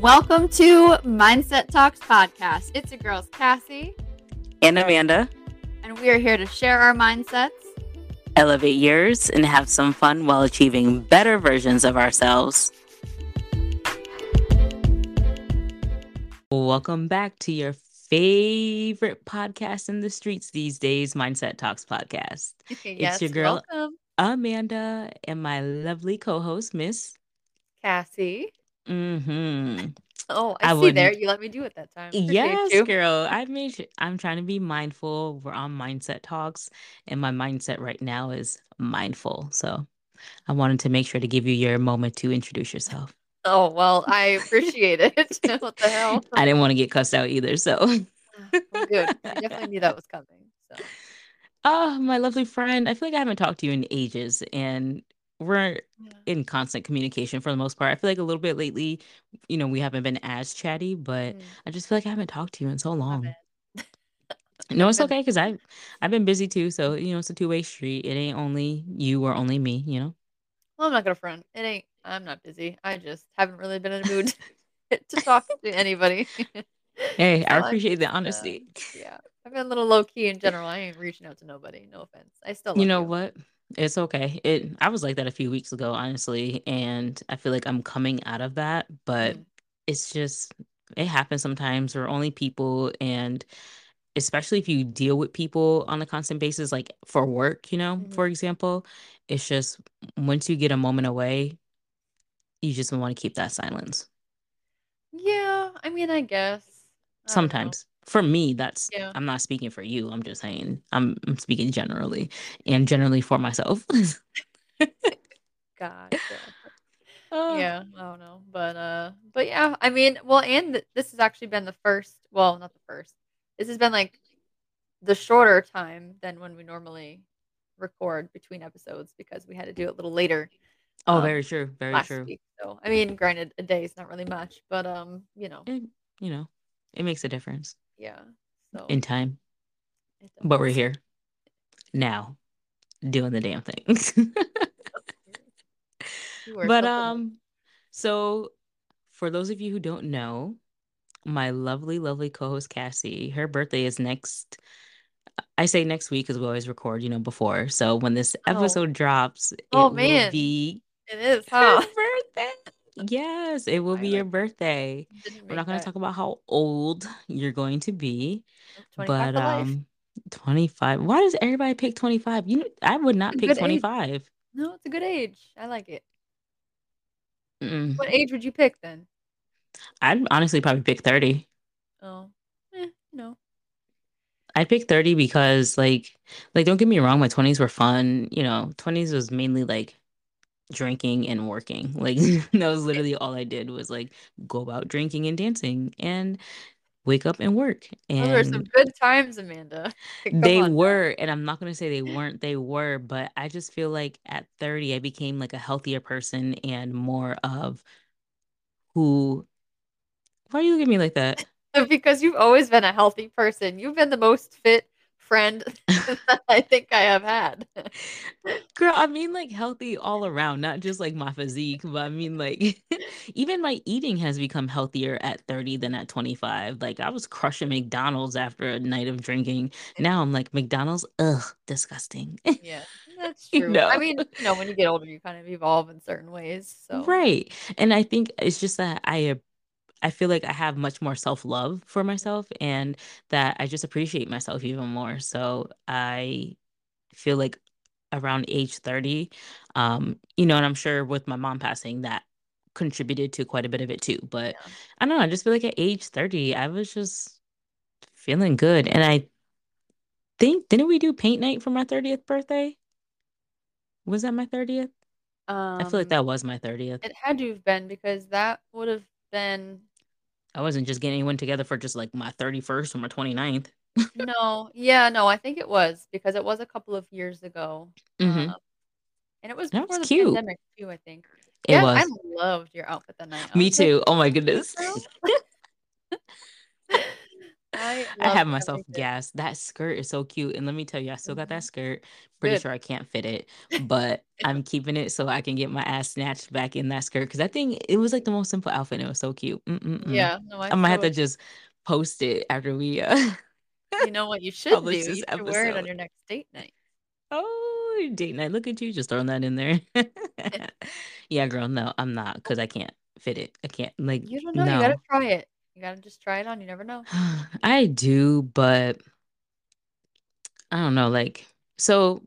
Welcome to Mindset Talks Podcast. It's your girls, Cassie. And Amanda. And we are here to share our mindsets, elevate yours, and have some fun while achieving better versions of ourselves. Welcome back to your favorite podcast in the streets these days, Mindset Talks Podcast. Yes, it's your girl, welcome. Amanda, and my lovely co-host, Miss Cassie. Mm-hmm. Oh, I see wouldn't. There. You let me do it that time. Appreciate yes, you. Girl. I'm trying to be mindful. We're on Mindset Talks, and my mindset right now is mindful. So I wanted to make sure to give you your moment to introduce yourself. Oh, well, I appreciate it. What the hell? I didn't want to get cussed out either, so. Well, dude, I definitely knew that was coming. So. Oh, my lovely friend. I feel like I haven't talked to you in ages, and we're in constant communication for the most part. I feel like a little bit lately, you know, we haven't been as chatty, but I just feel like I haven't talked to you in so long. No, it's okay, because I've been busy too. So, you know, it's a two-way street. It ain't only you or only me, you know? Well, I'm not going to front. I'm not busy. I just haven't really been in a mood to talk to anybody. Hey, I appreciate the honesty. Yeah. I've been a little low-key in general. I ain't reaching out to nobody. No offense. I still love you. You know what? It's okay. I was like that a few weeks ago, honestly, and I feel like I'm coming out of that, but it's just, it happens sometimes. We're only people, and especially if you deal with people on a constant basis, like for work, you know, for example, it's just once you get a moment away, you just want to keep that silence. Yeah, I mean, I guess. Sometimes. For me, that's, I'm not speaking for you. I'm just saying, I'm speaking generally and generally for myself. Gotcha. Yeah, I don't know. But yeah, I mean, well, and this has actually been the first, well, not the first. This has been like the shorter time than when we normally record between episodes because we had to do it a little later. Oh, very true. Very true. Week, so, I mean, granted, a day is not really much, but, you know. It makes a difference. Yeah. So. In time. But we're here now doing the damn things. But so for those of you who don't know, my lovely, lovely co-host Cassie, her birthday is next. I say next week because we always record, you know, before. So when this episode drops, it is her birthday. Yes, it will be your birthday. We're not going to talk about how old you're going to be, but 25. Why does everybody pick 25? You know, I would not pick 25. Age. No, it's a good age. I like it. Mm-mm. What age would you pick then? I'd honestly probably pick 30. Oh, no. I'd pick 30 because, like, don't get me wrong, my 20s were fun. You know, 20s was mainly like drinking and working. Like that was literally all I did was like go about drinking and dancing and wake up and work. And there were some good times, Amanda. They were, and I'm not gonna say they weren't. They were, but I just feel like at 30, I became like a healthier person and more of who. Why are you looking at me like that? Because you've always been a healthy person. You've been the most fit friend that I think I have had. Girl, I mean like healthy all around, not just like my physique, but I mean like even my eating has become healthier at 30 than at 25. Like I was crushing McDonald's after a night of drinking. Now I'm like McDonald's, ugh, disgusting. Yeah, that's true. No. I mean, you know, when you get older, you kind of evolve in certain ways. So right. And I think it's just that I feel like I have much more self-love for myself and that I just appreciate myself even more. So I feel like around age 30, you know, and I'm sure with my mom passing that contributed to quite a bit of it too. But yeah. I don't know, I just feel like at age 30, I was just feeling good. And I think, didn't we do paint night for my 30th birthday? Was that my 30th? I feel like that was my 30th. It had to have been because that would have been... I wasn't just getting anyone together for just like my 31st or my 29th. No. Yeah, no, I think it was because it was a couple of years ago. Mm-hmm. And it was before the pandemic too, I think. It was. I loved your outfit that night. Me too. Oh my goodness. I have myself gassed. That skirt is so cute. And let me tell you, I still got that skirt. Pretty sure I can't fit it, but I'm keeping it so I can get my ass snatched back in that skirt. Cause I think it was like the most simple outfit. And it was so cute. Yeah. No, I might have to just post it after we, you know what you should do? You should wear it on your next date night. Oh, date night. Look at you. Just throwing that in there. Yeah, girl. No, I'm not. Cause I can't fit it. I can't, like, you don't know. No. You got to try it. You got to just try it on. You never know. I do, but I don't know. Like, so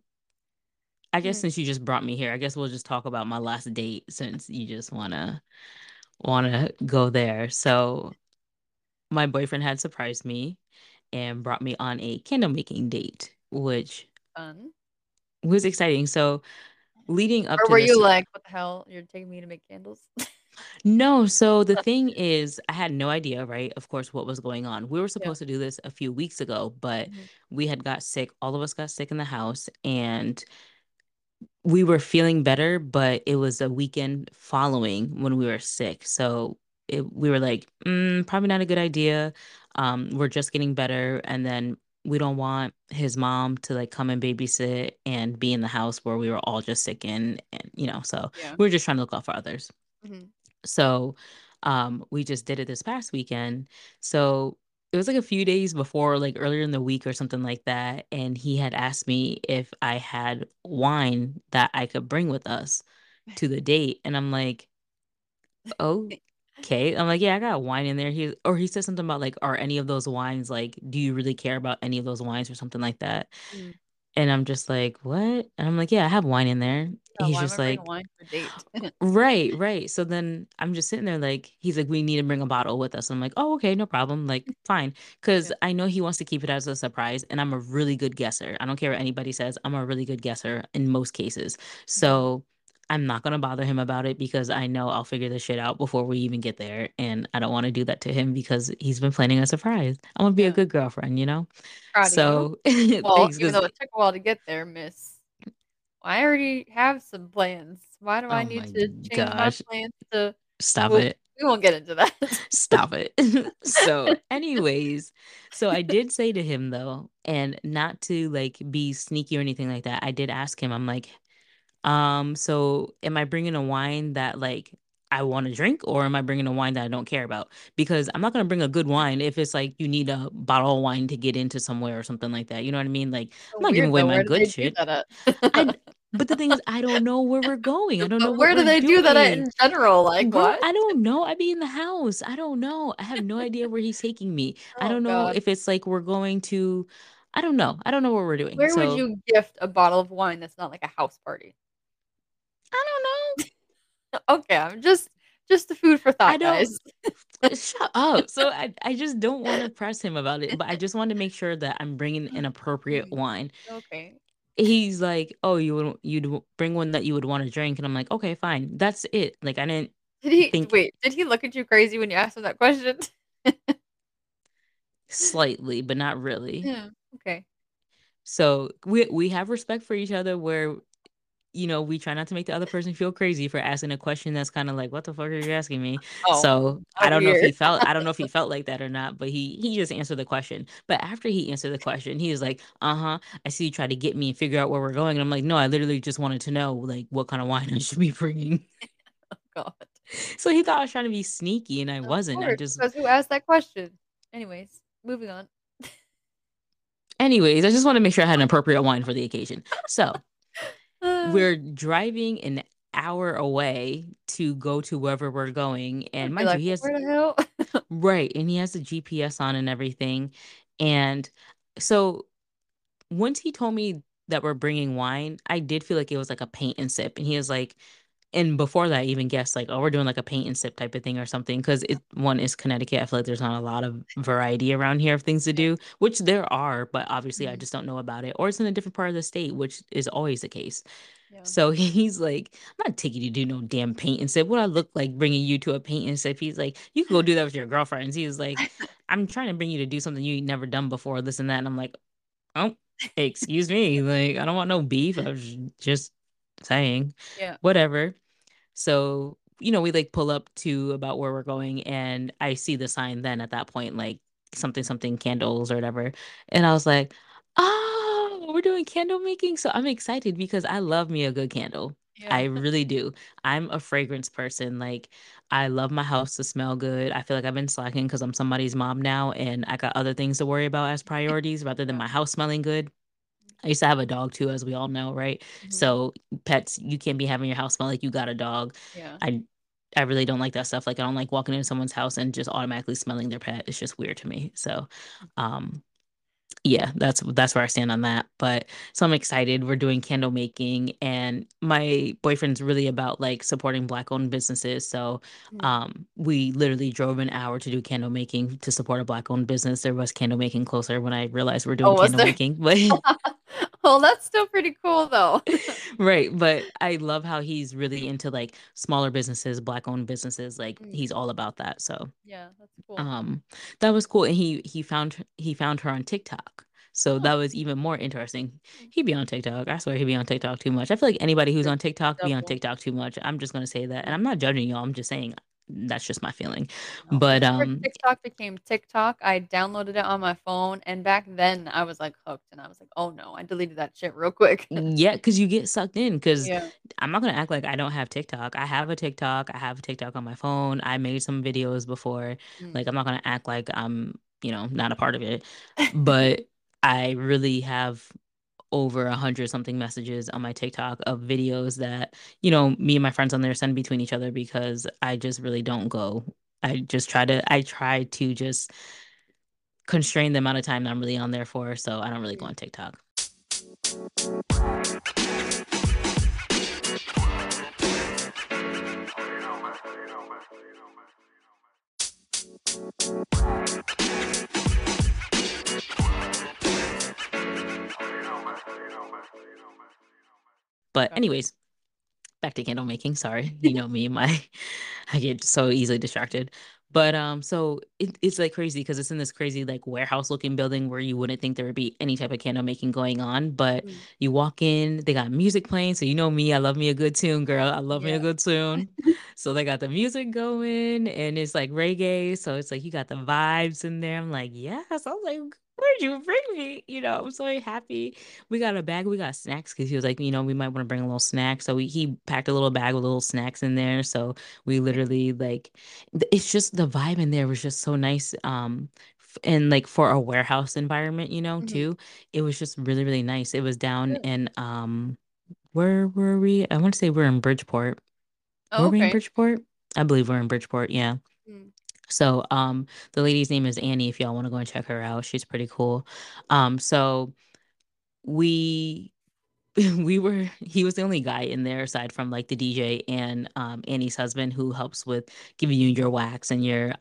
I guess since you just brought me here, I guess we'll just talk about my last date since you just wanna go there. So my boyfriend had surprised me and brought me on a candle making date, which was exciting. So leading up to were you like, what the hell? You're taking me to make candles? No, so the thing is, I had no idea, right? Of course, what was going on. We were supposed to do this a few weeks ago, but we had got sick. All of us got sick in the house, and we were feeling better, but it was a weekend following when we were sick. So we were like, probably not a good idea. We're just getting better, and then we don't want his mom to like come and babysit and be in the house where we were all just sick in, and you know, so we're just trying to look out for others. So we just did it this past weekend. So it was like a few days before, like earlier in the week or something like that. And he had asked me if I had wine that I could bring with us to the date. And I'm like, okay. I'm like, yeah, I got wine in there. He said something about like, are any of those wines, like, do you really care about any of those wines or something like that? And I'm just like, what? And I'm like, yeah, I have wine in there. Yeah, he's just like, wine for date? right. So then I'm just sitting there like, he's like, we need to bring a bottle with us. And I'm like, oh, okay, no problem. Like, fine. Because I know he wants to keep it as a surprise. And I'm a really good guesser. I don't care what anybody says. I'm a really good guesser in most cases. So I'm not going to bother him about it because I know I'll figure this shit out before we even get there. And I don't want to do that to him because he's been planning a surprise. I want to be a good girlfriend, you know? So, well, even though it took a while to get there, miss, I already have some plans. Why do I need to change my plans to... Stop it. We won't get into that. Stop it. So anyways, so I did say to him though, and not to like be sneaky or anything like that, I did ask him, I'm like, so am I bringing a wine that like I want to drink, or am I bringing a wine that I don't care about? Because I'm not going to bring a good wine if it's like you need a bottle of wine to get into somewhere or something like that. You know what I mean? Like, I'm not giving away my good shit. But the thing is, I don't know where we're going. I don't know where do they do that at in general? Like, what? I don't know. I'd be in the house. I don't know. I have no idea where he's taking me. I don't know if it's like we're going to, I don't know. I don't know what we're doing. Where would you gift a bottle of wine that's not like a house party? I don't know. Okay, I'm just the food for thought, guys. Shut up. So I just don't want to press him about it, but I just want to make sure that I'm bringing an appropriate wine. Okay. He's like, oh, you'd bring one that you would want to drink, and I'm like, okay, fine. That's it. Like, I didn't. Did he look at you crazy when you asked him that question? Slightly, but not really. Yeah. Okay. So we have respect for each other where, you know, we try not to make the other person feel crazy for asking a question that's kind of like, what the fuck are you asking me? So I don't know if he felt like that or not, but he just answered the question. But after he answered the question, he was like, I see you try to get me and figure out where we're going. And I'm like, no, I literally just wanted to know like what kind of wine I should be bringing. Oh God. So he thought I was trying to be sneaky, and I wasn't. Course, I just, because who asked that question? Anyways, moving on. Anyways, I just want to make sure I had an appropriate wine for the occasion. So we're driving an hour away to go to wherever we're going, and mind you, he has right, and he has the GPS on and everything. And so once he told me that we're bringing wine, I did feel like it was like a paint and sip, and he was like, and before that I even guessed like, oh, we're doing like a paint and sip type of thing or something, because one is Connecticut. I feel like there's not a lot of variety around here of things to do, which there are, but obviously I just don't know about it, or it's in a different part of the state, which is always the case. Yeah. So he's like, I'm not taking you to do no damn paint and sip. What I look like bringing you to a paint and sip? He's like, you can go do that with your girlfriends. He was like, I'm trying to bring you to do something you ain't never done before, this and that. And I'm like, oh, excuse me. Like, I don't want no beef. I was just saying, whatever. So, you know, we like pull up to about where we're going, and I see the sign then at that point, like something candles or whatever. And I was like, oh, we're doing candle making. So I'm excited because I love me a good candle. Yeah. I really do. I'm a fragrance person. Like, I love my house to smell good. I feel like I've been slacking because I'm somebody's mom now and I got other things to worry about as priorities rather than my house smelling good. I used to have a dog too, as we all know, right? Mm-hmm. So pets, you can't be having your house smell like you got a dog. Yeah. I really don't like that stuff. Like, I don't like walking into someone's house and just automatically smelling their pet. It's just weird to me. So, yeah, that's where I stand on that. But so I'm excited. We're doing candle making, and my boyfriend's really about like supporting Black-owned businesses. So we literally drove an hour to do candle making to support a Black-owned business. There was candle making closer when I realized we're doing making. But well, that's still pretty cool though. Right. But I love how he's really into like smaller businesses, Black-owned businesses. Like he's all about that. So yeah, that's cool. That was cool. And he found her on TikTok. So that was even more interesting. He'd be on TikTok. I swear he'd be on TikTok too much. I feel like anybody who's on TikTok be on TikTok too much. I'm just going to say that. And I'm not judging y'all. I'm just saying that's just my feeling. No. But TikTok became TikTok. I downloaded it on my phone. And back then I was like hooked. And I was like, oh no, I deleted that shit real quick. Yeah, because you get sucked in. Because I'm not going to act like I don't have TikTok. I have a TikTok. I have a TikTok on my phone. I made some videos before. Like, I'm not going to act like I'm, not a part of it. But I really have over 100 something messages on my TikTok of videos that, me and my friends on there send between each other because I just really don't go. I try to just constrain the amount of time that I'm really on there for. So I don't really go on TikTok. But anyways, back to candle making. Sorry. Me, I get so easily distracted. But so it's like crazy because it's in this crazy like warehouse looking building where you wouldn't think there would be any type of candle making going on. But you walk in, they got music playing. So me, I love me a good tune, girl. I love me a good tune. So they got the music going and it's like reggae. So it's like you got the vibes in there. I'm like, yes. I was like, where'd you bring me? I'm so happy. We got a bag. We got snacks because he was like, we might want to bring a little snack. So he packed a little bag with little snacks in there. So we literally it's just the vibe in there was just so nice. And like for a warehouse environment, too, it was just really, really nice. It was down in, where were we? I want to say we're in Bridgeport. Oh, were we in Bridgeport? I believe we're in Bridgeport. Yeah. Mm. So the lady's name is Annie, if y'all want to go and check her out. She's pretty cool. So he was the only guy in there aside from like the DJ and Annie's husband, who helps with giving you your wax and your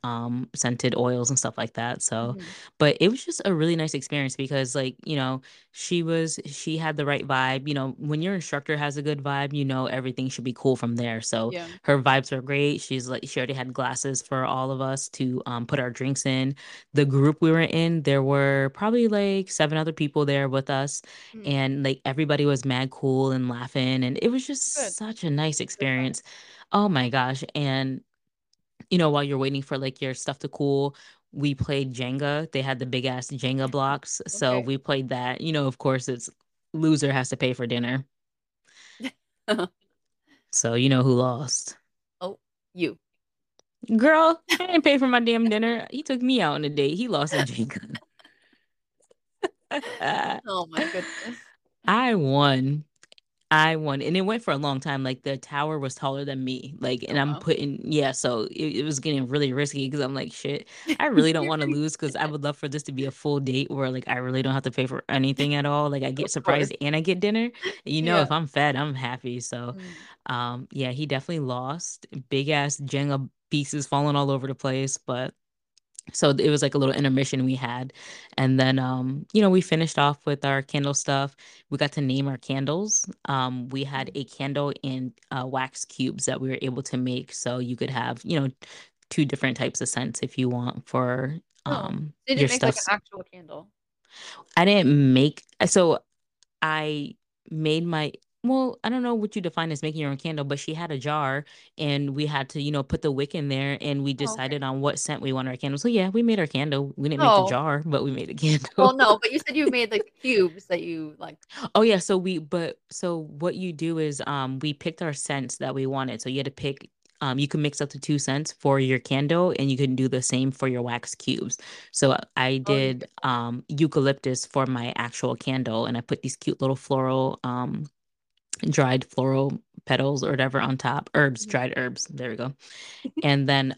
scented oils and stuff like that. So but it was just a really nice experience because she had the right vibe. When your instructor has a good vibe, everything should be cool from there. So her vibes are great. She's like, she already had glasses for all of us to put our drinks in. The group we were in, there were probably like 7 other people there with us. And like everybody was mad cool and laughing, and it was just such a nice experience. Oh my gosh. And while you're waiting for like your stuff to cool, we played Jenga. They had the big ass Jenga blocks. So we played that. Of course, it's loser has to pay for dinner. So who lost? Oh, you girl. I didn't pay for my damn dinner. He took me out on a date. He lost a Jenga. Oh my goodness. I won. And it went for a long time. Like, the tower was taller than me. Like, and I'm putting, so it was getting really risky because I'm like, shit, I really don't want to lose because I would love for this to be a full date where, like, I really don't have to pay for anything at all. Like, I get surprised and I get dinner. If I'm fed, I'm happy. So, he definitely lost. Big ass Jenga pieces falling all over the place. But so it was like a little intermission we had. And then, we finished off with our candle stuff. We got to name our candles. We had a candle and wax cubes that we were able to make. So you could have, 2 different types of scents if you want for did your stuff. Did you make like an actual candle? I didn't make. So I made my well, I don't know what you define as making your own candle, but she had a jar and we had to, put the wick in there, and we decided on what scent we want our candle. So yeah, we made our candle. We didn't make the jar, but we made a candle. Well, no, but you said you made the cubes that you like. Oh yeah. So what you do is, we picked our scents that we wanted. So you had to pick, you can mix up to 2 scents for your candle, and you can do the same for your wax cubes. So I did, eucalyptus for my actual candle, and I put these cute little floral, dried floral petals or whatever on top, dried herbs, there we go. And then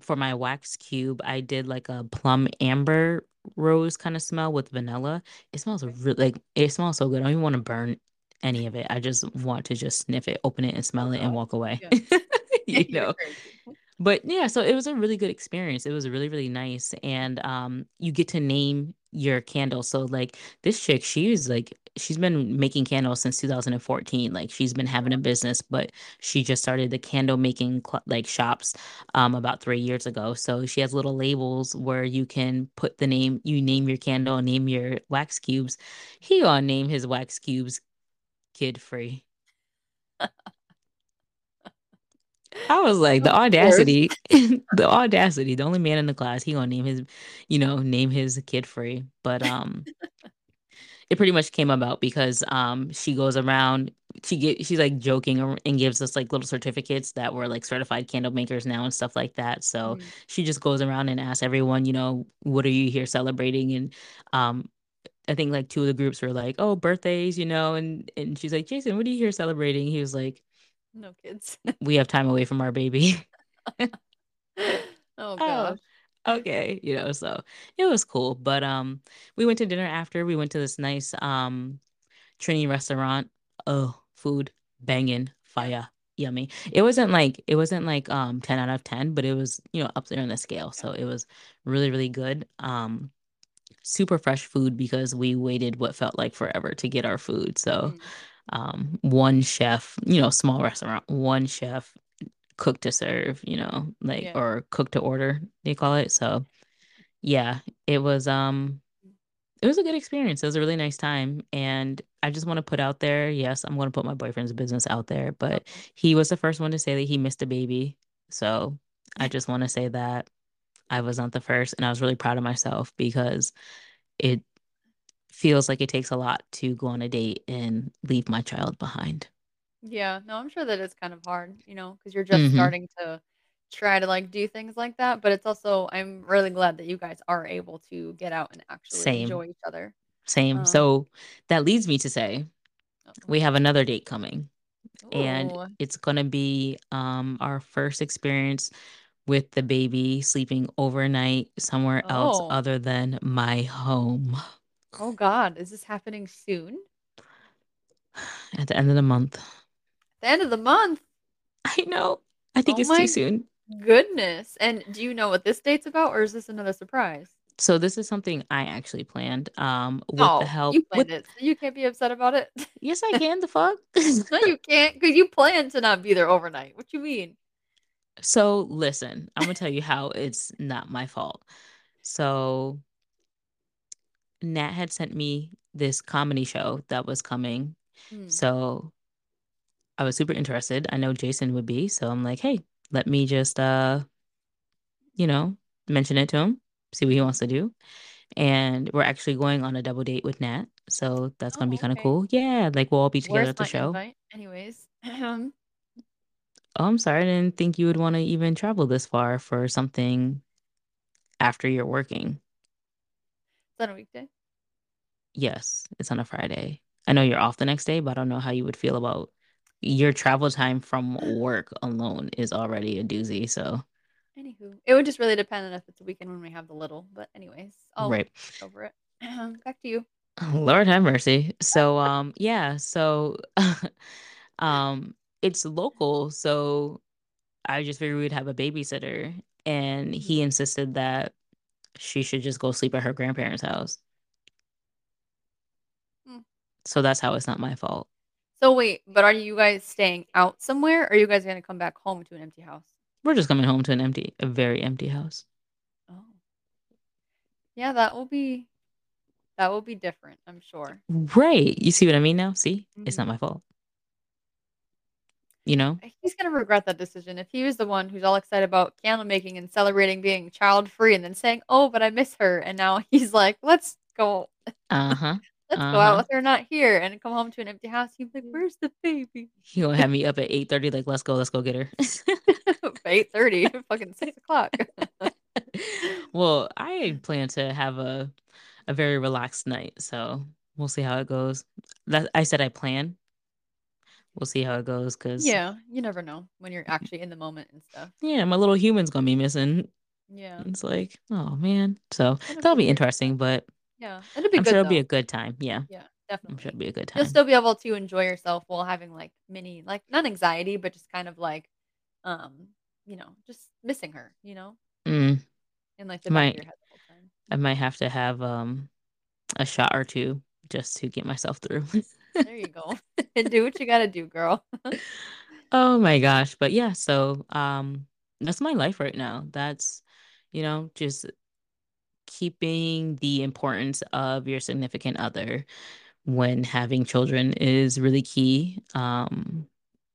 for my wax cube, I did like a plum amber rose kind of smell with vanilla. It smells so good. I don't even want to burn any of it. I just want to just sniff it, open it and smell it and walk away. Yeah. But yeah, so it was a really good experience. It was really, really nice. And you get to name your candle. So like this chick, she's been making candles since 2014. Like she's been having a business, but she just started the candle making shops about 3 years ago. So she has little labels where you can put the name, you name your candle, name your wax cubes. He gonna name his wax cubes Kid Free. I was like, the audacity, the only man in the class, he gonna name his, name his Kid Free. But, it pretty much came about because, she goes around, she's like joking and gives us like little certificates that were like certified candle makers now and stuff like that. So she just goes around and asks everyone, what are you here celebrating? And, I think like 2 of the groups were like, oh, birthdays, and she's like, Jason, what are you here celebrating? He was like, no kids. We have time away from our baby. Oh gosh. Oh, okay. So it was cool. But we went to dinner after. We went to this nice Trini restaurant. Oh, food banging, fire, yummy. It wasn't like 10 out of 10, but it was, up there on the scale. So it was really, really good. Super fresh food because we waited what felt like forever to get our food. So one chef, small restaurant, one chef, cook to serve, or cook to order, they call it. So yeah, it was a good experience. It was a really nice time. And I just want to put out there, yes, I'm going to put my boyfriend's business out there, but he was the first one to say that he missed a baby. So I just want to say that I was not the first, and I was really proud of myself because it feels like it takes a lot to go on a date and leave my child behind. Yeah, no, I'm sure that it's kind of hard, because you're just starting to try to like do things like that. But it's also, I'm really glad that you guys are able to get out and actually enjoy each other. Same. So that leads me to say we have another date coming. Ooh. And it's going to be our first experience with the baby sleeping overnight somewhere else other than my home. Oh God, is this happening soon? At the end of the month. The end of the month? I know. I think it's too soon. Goodness. And do you know what this date's about, or is this another surprise? So this is something I actually planned. The help. You planned it. So you can't be upset about it. Yes, I can. The fuck? No, you can't, because you planned to not be there overnight. What you mean? So listen, I'm gonna tell you how it's not my fault. So Nat had sent me this comedy show that was coming. So I was super interested. I know Jason would be. So I'm like, hey, let me just, mention it to him, see what he wants to do. And we're actually going on a double date with Nat. So that's going to be kind of cool. Yeah. Like we'll all be together at the show. Anyways. Oh, I'm sorry. I didn't think you would want to even travel this far for something after you're working. Is that a weekday? Yes, it's on a Friday. I know you're off the next day, but I don't know how you would feel about your travel time from work alone is already a doozy. So anywho, it would just really depend on if it's a weekend when we have the little, but anyways, I'll get over it. Back to you. Lord have mercy. So it's local, so I just figured we'd have a babysitter, and he insisted that she should just go sleep at her grandparents' house. So that's how it's not my fault. So wait, but are you guys staying out somewhere, or are you guys going to come back home to an empty house? We're just coming home to a very empty house. Oh. Yeah, that will be different, I'm sure. Right. You see what I mean now? See? It's not my fault. you know? He's going to regret that decision. If he was the one who's all excited about candle making and celebrating being child-free and then saying, oh, but I miss her. And now he's like, let's go. Uh-huh. Let's go out with her not here and come home to an empty house. He's like, where's the baby? He'll have me up at 8:30, like, let's go get her. 8:30, fucking 6 o'clock. Well, I plan to have a very relaxed night, so we'll see how it goes. I said I plan. We'll see how it goes, because yeah, you never know when you're actually in the moment and stuff. Yeah, my little human's gonna be missing. Yeah, it's like, oh man, so that'll be interesting, but. Yeah, it'll be I'm good. Sure it'll be a good time. Yeah. Yeah, definitely. I'm sure it'll be a good time. You'll still be able to enjoy yourself while having like mini, like not anxiety, but just kind of like, you know, just missing her, you know? Mm. And like the back of your head the whole time. I might have to have a shot or two just to get myself through. There you go. And do what you gotta do, girl. Oh my gosh. But yeah, so that's my life right now. That's, you know, just keeping the importance of your significant other when having children is really key,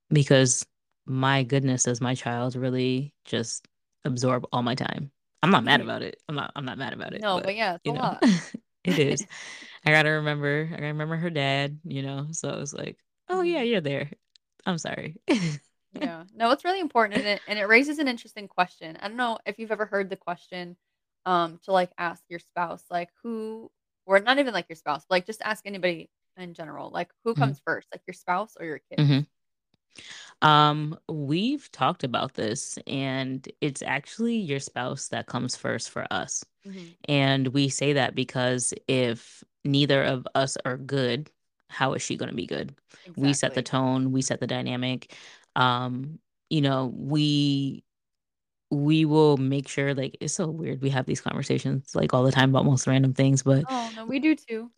because my goodness, does my child really just absorb all my time? I'm not mad about it. I'm not mad about it. No, but yeah, it's a lot. It is. I gotta remember her dad, you know, so it's like, oh yeah, you're there. I'm sorry. Yeah, no, it's really important, and it raises an interesting question. I don't know if you've ever heard the question, to like ask your spouse, like who, or not even like your spouse, but like just ask anybody in general, like who comes first, like your spouse or your kids? Mm-hmm. We've talked about this, and it's actually your spouse that comes first for us. Mm-hmm. And we say that because if neither of us are good, how is she going to be good? Exactly. We set the tone, we set the dynamic. You know, we will make sure, like, it's so weird. We have these conversations like all the time about most random things, but oh no, we do too.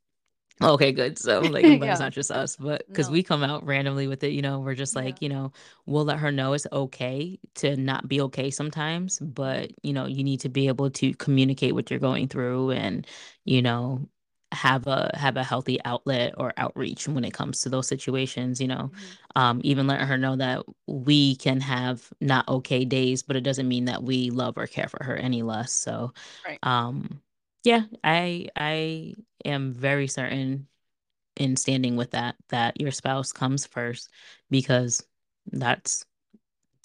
Okay, good. So like, yeah. It's not just us, but because we come out randomly with it, you know, we're just like, you know, we'll let her know it's okay to not be okay sometimes, but you know, you need to be able to communicate what you're going through and, you know, have a healthy outlet or outreach when it comes to those situations, you know. Mm-hmm. Even letting her know that we can have not okay days, but it doesn't mean that we love or care for her any less. So right. Yeah, I am very certain in standing with that your spouse comes first, because that's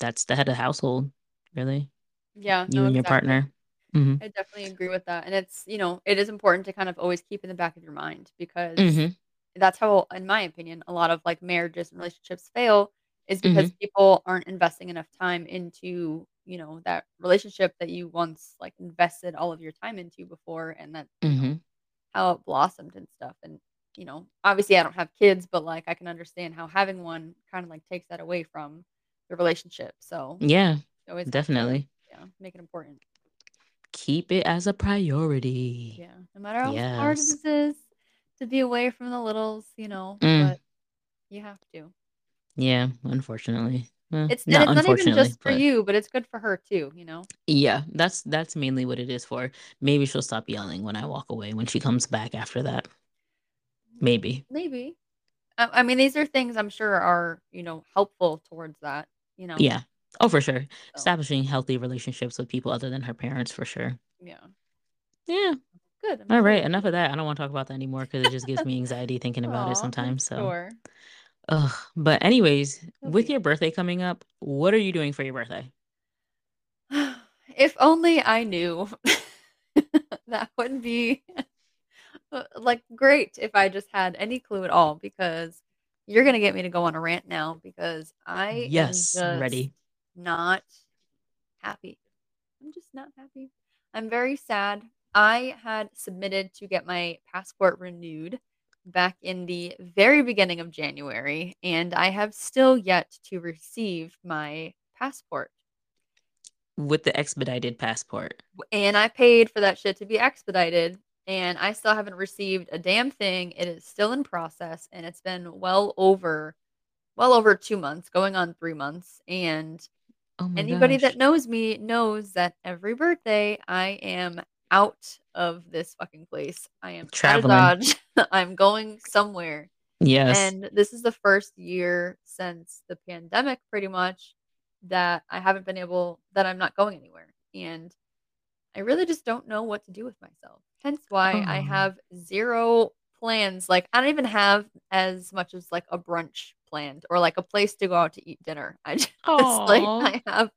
the head of the household, really. Yeah, you and your partner. Mm-hmm. I definitely agree with that. And it's, you know, it is important to kind of always keep in the back of your mind, because that's how, in my opinion, a lot of like marriages and relationships fail, is because people aren't investing enough time into, you know, that relationship that you once like invested all of your time into before, and that's you know, how it blossomed and stuff. And, you know, obviously I don't have kids, but like I can understand how having one kind of like takes that away from the relationship. So yeah, always definitely make it important. Keep it as a priority. Yeah, no matter how hard this is to be away from the littles, you know, but you have to. Yeah, unfortunately. Well, it's not even just for you, but it's good for her too, you know? Yeah, that's mainly what it is for. Maybe she'll stop yelling when I walk away when she comes back after that. Maybe. I mean, these are things I'm sure are, you know, helpful towards that, you know? Yeah. Oh, for sure. So. Establishing healthy relationships with people other than her parents, for sure. Yeah. Yeah. Good. I'm all right. Good. Enough of that. I don't want to talk about that anymore, because it just gives me anxiety thinking about it sometimes. So, sure. Ugh. But anyways, with your birthday coming up, what are you doing for your birthday? If only I knew. That would be like great if I just had any clue at all, because you're going to get me to go on a rant now, because I am just ready. Not happy. I'm just not happy. I'm very sad. I had submitted to get my passport renewed back in the very beginning of January, and I have still yet to receive my passport. With the expedited passport. And I paid for that shit to be expedited, and I still haven't received a damn thing. It is still in process, and it's been well over 2 months, going on 3 months, and that knows me knows that every birthday I am out of this fucking place. I am traveling. I'm going somewhere. Yes. And this is the first year since the pandemic, pretty much, that I haven't been able, that I'm not going anywhere. And I really just don't know what to do with myself. Hence why I have zero plans. Like, I don't even have as much as like a brunch planned or like a place to go out to eat dinner. I just like, I have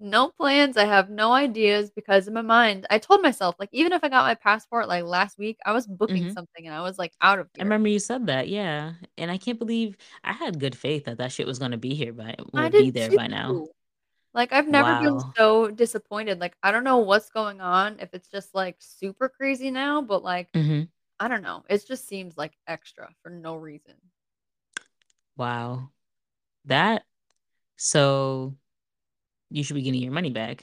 no plans. I have no ideas because in my mind, I told myself, like, even if I got my passport like last week, I was booking something and I was like out of here. I remember you said that. Yeah. And I can't believe I had good faith that that shit was going to be here by, will be there by now. Like, I've never been so disappointed. Like, I don't know what's going on, if it's just like super crazy now, but like, I don't know. It just seems like extra for no reason. Wow. That. So you should be getting your money back.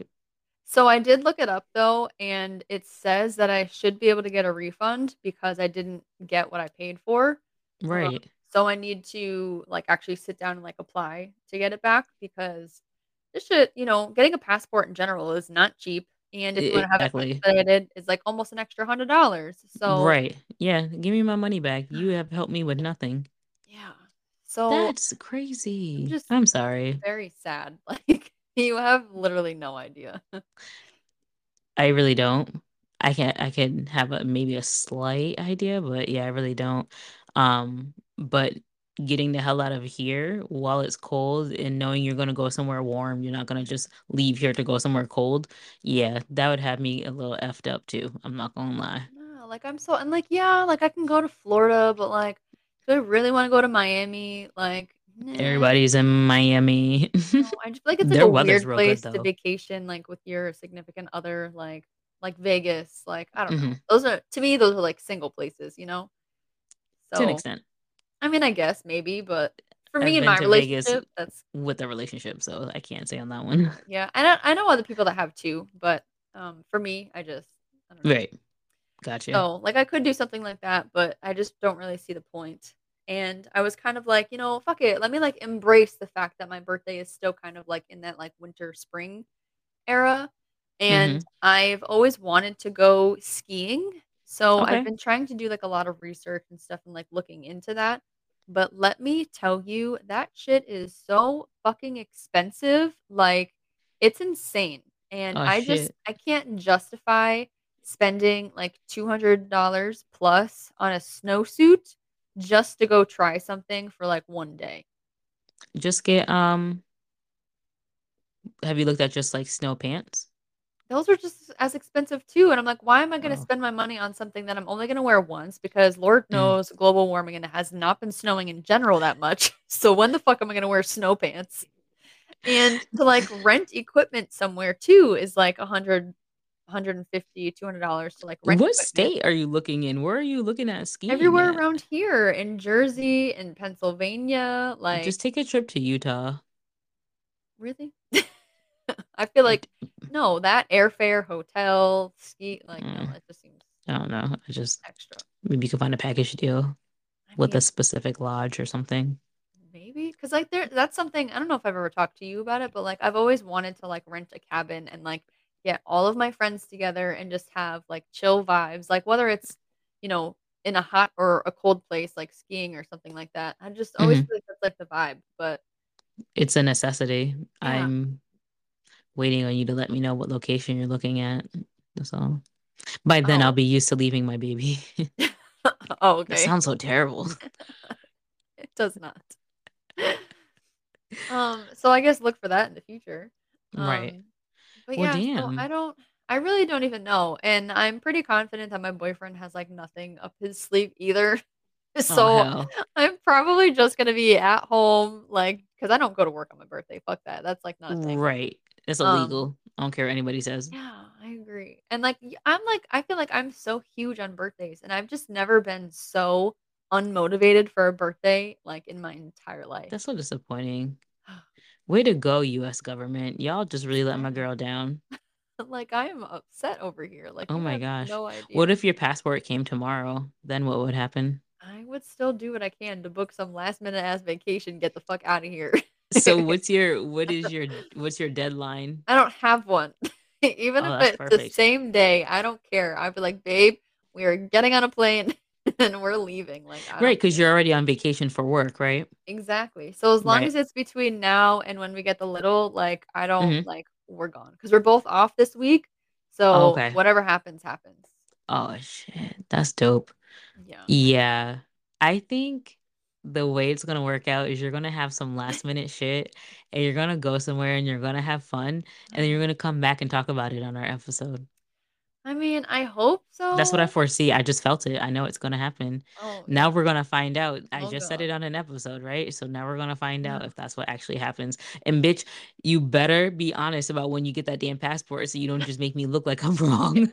So I did look it up though, and it says that I should be able to get a refund because I didn't get what I paid for. Right. So I need to like actually sit down and like apply to get it back, because this shit, you know, getting a passport in general is not cheap. And if you want to have it expedited, it's like almost an extra $100. So right. Yeah. Give me my money back. You have helped me with nothing. Yeah. So that's crazy. I'm sorry. Very sad. Like, you have literally no idea. I really don't. I can have maybe a slight idea, but yeah, I really don't. But getting the hell out of here while it's cold and knowing you're going to go somewhere warm, you're not going to just leave here to go somewhere cold. Yeah, that would have me a little effed up too. I'm not going to lie. No, like, I'm like, yeah, like I can go to Florida, but like, do I really want to go to Miami? Like, nah. Everybody's in Miami. No, I just feel like it's like a weird place to vacation, like with your significant other, like Vegas. Like, I don't know. Those are like single places, you know? So, to an extent. I mean, I guess maybe, but for me and my relationship, Vegas that's with the relationship, so I can't say on that one. Yeah, I know other people that have too, but for me, I don't know. Right, gotcha. So like, I could do something like that, but I just don't really see the point. And I was kind of like, you know, fuck it, let me like embrace the fact that my birthday is still kind of like in that like winter spring era, and I've always wanted to go skiing. So I've been trying to do like a lot of research and stuff and like looking into that. But let me tell you, that shit is so fucking expensive. Like, it's insane. And I can't justify spending like $200 plus on a snowsuit just to go try something for like one day. Just get, have you looked at just like snow pants? Those are just as expensive too. And I'm like, why am I going to spend my money on something that I'm only going to wear once? Because Lord knows global warming, and it has not been snowing in general that much. So when the fuck am I going to wear snow pants? And to like rent equipment somewhere too is like $100, $150, $200 to like rent. What state are you looking in? Where are you looking at skiing? Everywhere around here, in Jersey, in Pennsylvania. Like, just take a trip to Utah. Really? I feel like no, that airfare, hotel, ski, like no, it just seems. I don't know. I just extra. Maybe you could find a package deal with a specific lodge or something. Maybe because like that's something, I don't know if I've ever talked to you about it, but like I've always wanted to like rent a cabin and like get all of my friends together and just have like chill vibes, like whether it's, you know, in a hot or a cold place, like skiing or something like that. I just always feel like that's like the vibe, but it's a necessity. Yeah. I'm waiting on you to let me know what location you're looking at. That's all. By then, I'll be used to leaving my baby. Oh, okay. That sounds so terrible. It does not. So I guess look for that in the future. Right. But well, yeah, damn. So I really don't even know. And I'm pretty confident that my boyfriend has like nothing up his sleeve either. So I'm probably just going to be at home, like, because I don't go to work on my birthday. Fuck that. That's like not a thing. Right. It's illegal. I don't care what anybody says. Yeah, I agree. And like, I feel like I'm so huge on birthdays, and I've just never been so unmotivated for a birthday, like in my entire life. That's so disappointing. Way to go, U.S. government. Y'all just really let my girl down. Like, I am upset over here. Like, oh my gosh. No idea. What if your passport came tomorrow? Then what would happen? I would still do what I can to book some last minute ass vacation. Get the fuck out of here. So what's your deadline? I don't have one. Even if it's perfect. The same day, I don't care. I'd be like, babe, we are getting on a plane. and we're leaving. Like, right, because you're already on vacation for work, right? Exactly. So as long as it's between now and when we get the little, like, I don't like, we're gone, because we're both off this week. So whatever happens, happens. Oh, shit. That's dope. Yeah. Yeah. I think the way it's going to work out is you're going to have some last minute shit, and you're going to go somewhere and you're going to have fun, and then you're going to come back and talk about it on our episode. I mean, I hope so. That's what I foresee. I just felt it. I know it's going to happen. Oh, now we're going to find out. I just said it on an episode, right? So now we're going to find out if that's what actually happens. And bitch, you better be honest about when you get that damn passport so you don't just make me look like I'm wrong.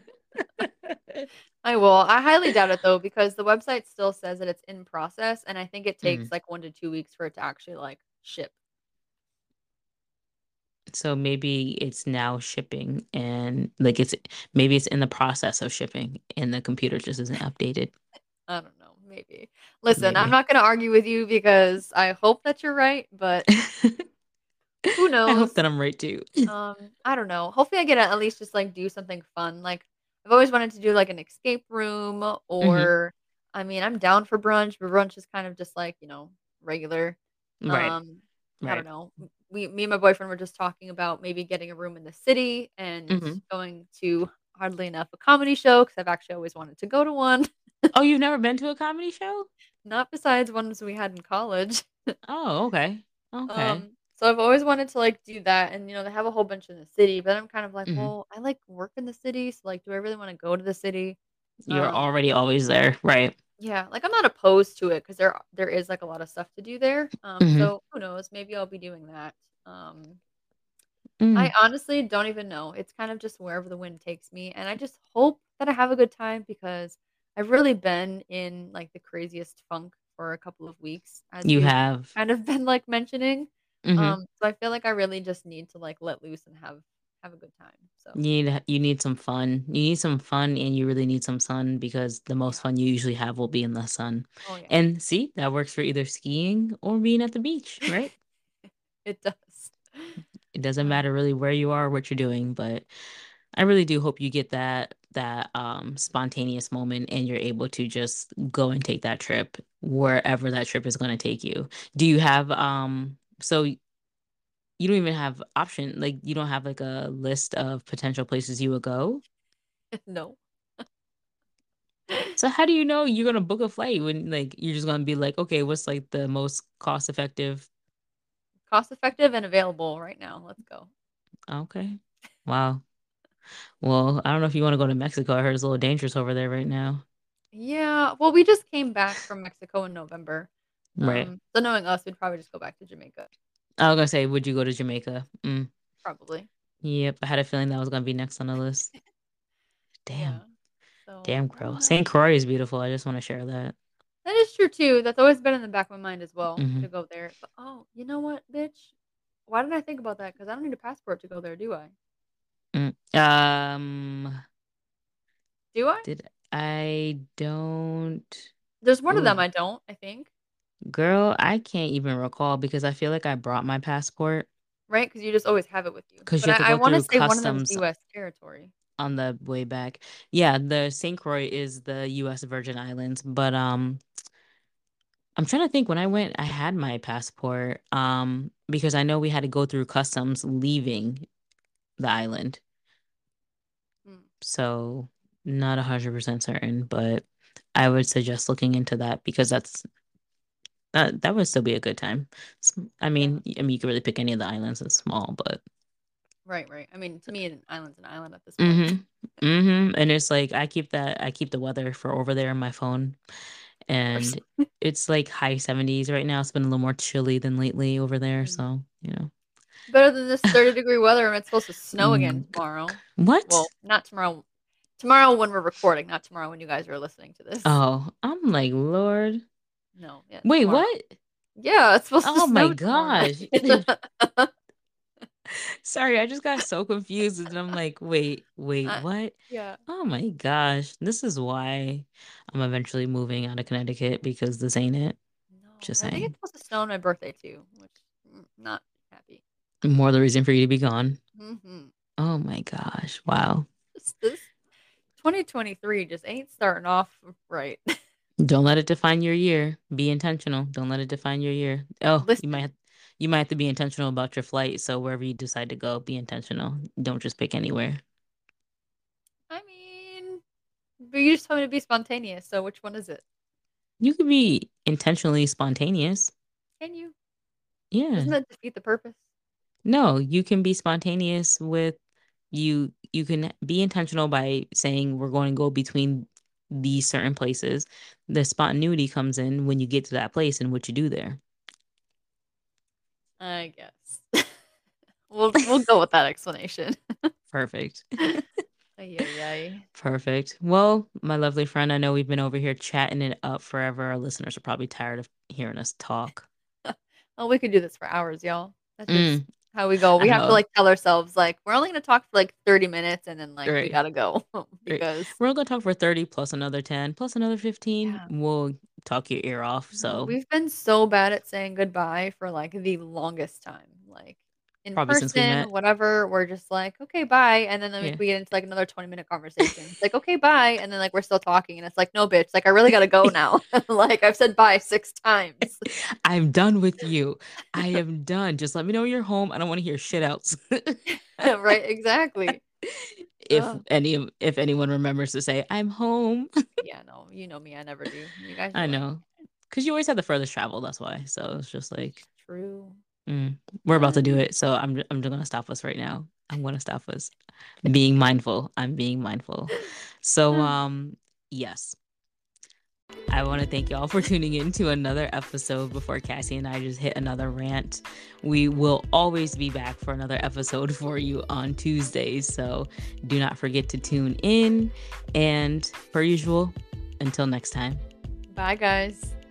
I will. I highly doubt it, though, because the website still says that it's in process. And I think it takes like 1 to 2 weeks for it to actually like ship. So maybe it's now shipping, and like it's in the process of shipping, and the computer just isn't updated. I don't know. Maybe. Listen, I'm not going to argue with you because I hope that you're right, but who knows? I hope that I'm right too. I don't know. Hopefully I get to at least just like do something fun. Like I've always wanted to do like an escape room, or I mean, I'm down for brunch, but brunch is kind of just like, you know, regular. Right. I don't know. Me and my boyfriend were just talking about maybe getting a room in the city and going to, hardly enough, a comedy show, because I've actually always wanted to go to one. Oh, you've never been to a comedy show? Not besides ones we had in college. Oh, okay. Okay. So I've always wanted to like do that, and you know, they have a whole bunch in the city, but I'm kind of like, well, I like work in the city, so like, do I really want to go to the city? You're already always there, right? Yeah, like I'm not opposed to it because there is like a lot of stuff to do there. So who knows? Maybe I'll be doing that. I honestly don't even know. It's kind of just wherever the wind takes me, and I just hope that I have a good time because I've really been in like the craziest funk for a couple of weeks. As you have kind of been like mentioning. So I feel like I really just need to like let loose and have a good time. So you need some fun. You need some fun, and you really need some sun, because the most fun you usually have will be in the sun. Oh, yeah. And see, that works for either skiing or being at the beach, right? It does. It doesn't matter really where you are or what you're doing, but I really do hope you get that spontaneous moment and you're able to just go and take that trip wherever that trip is going to take you. Do you have you don't even have option. Like, you don't have like a list of potential places you would go? No. So how do you know you're going to book a flight when like you're just going to be like, okay, what's like the most cost effective and available right now? Let's go. Okay. Wow. Well, I don't know if you want to go to Mexico. I heard it's a little dangerous over there right now. Yeah. Well, we just came back from Mexico in November. Right. So knowing us, we'd probably just go back to Jamaica. I was going to say, would you go to Jamaica? Probably. Yep. I had a feeling that was going to be next on the list. Damn. Yeah, so, damn, girl. St. Croix is beautiful. I just want to share that. That is true, too. That's always been in the back of my mind as well, to go there. But, oh, you know what, bitch? Why didn't I think about that? Because I don't need a passport to go there, do I? Do I? I don't. There's one of them I don't, I think. Girl, I can't even recall because I feel like I brought my passport. Right? Because you just always have it with you. Because I want to say one of them is U.S. territory. On the way back. Yeah, the St. Croix is the U.S. Virgin Islands. But I'm trying to think. When I went, I had my passport because I know we had to go through customs leaving the island. So not 100% certain, but I would suggest looking into that because that's... that would still be a good time. I mean, you could really pick any of the islands. It's small, but right. I mean, to me, an island's an island at this point. And it's like I keep the weather for over there on my phone, and it's like high 70s right now. It's been a little more chilly than lately over there, so you know. Better than this 30-degree weather, and it's supposed to snow again tomorrow. What? Well, not tomorrow. Tomorrow when we're recording, not tomorrow when you guys are listening to this. Oh, I'm like, Lord. No. Yeah, wait, tomorrow. What? Yeah, it's supposed to snow gosh. Sorry, I just got so confused, and I'm like, wait, what? Yeah. Oh my gosh, this is why I'm eventually moving out of Connecticut because this ain't it. No, just saying. I think it's supposed to snow on my birthday too, which I'm not happy. More the reason for you to be gone. Oh my gosh, wow. This 2023 just ain't starting off right. Don't let it define your year. Be intentional. Don't let it define your year. Oh, listen. You might have to be intentional about your flight. So wherever you decide to go, be intentional. Don't just pick anywhere. I mean, but you just told me to be spontaneous. So which one is it? You could be intentionally spontaneous. Can you? Yeah. Doesn't that defeat the purpose? No, you can be spontaneous with you. You can be intentional by saying we're going to go between these certain places. The spontaneity comes in when you get to that place and what you do there. I guess we'll go with that explanation. Perfect. Ay-ay-ay. Perfect. Well, my lovely friend, I know we've been over here chatting it up forever. Our listeners are probably tired of hearing us talk. Oh, we could do this for hours, y'all. That's just how we go. We have to tell ourselves we're only going to talk for 30 minutes and then right. We got to go because we're going to talk for 30 plus another 10 plus another 15. Yeah. We'll talk your ear off. So we've been so bad at saying goodbye for the longest time. In probably person, since we met. Whatever. We're just okay, bye. And then we get into another 20-minute conversation. It's okay, bye. And then we're still talking. And it's no, bitch. I really got to go now. I've said bye 6 times. I'm done with you. I am done. Just let me know you're home. I don't want to hear shit else. Right. Exactly. If anyone remembers to say, I'm home. Yeah, no, you know me. I never do. You guys. I know. Because you always have the furthest travel. That's why. So it's just true. We're about to do it, so I'm just gonna stop us right now. I'm gonna stop us being mindful. I'm being mindful. So yes, I want to thank y'all for tuning in to another episode. Before Cassie and I just hit another rant, we will always be back for another episode for you on Tuesdays, so do not forget to tune in, and per usual, until next time, bye guys.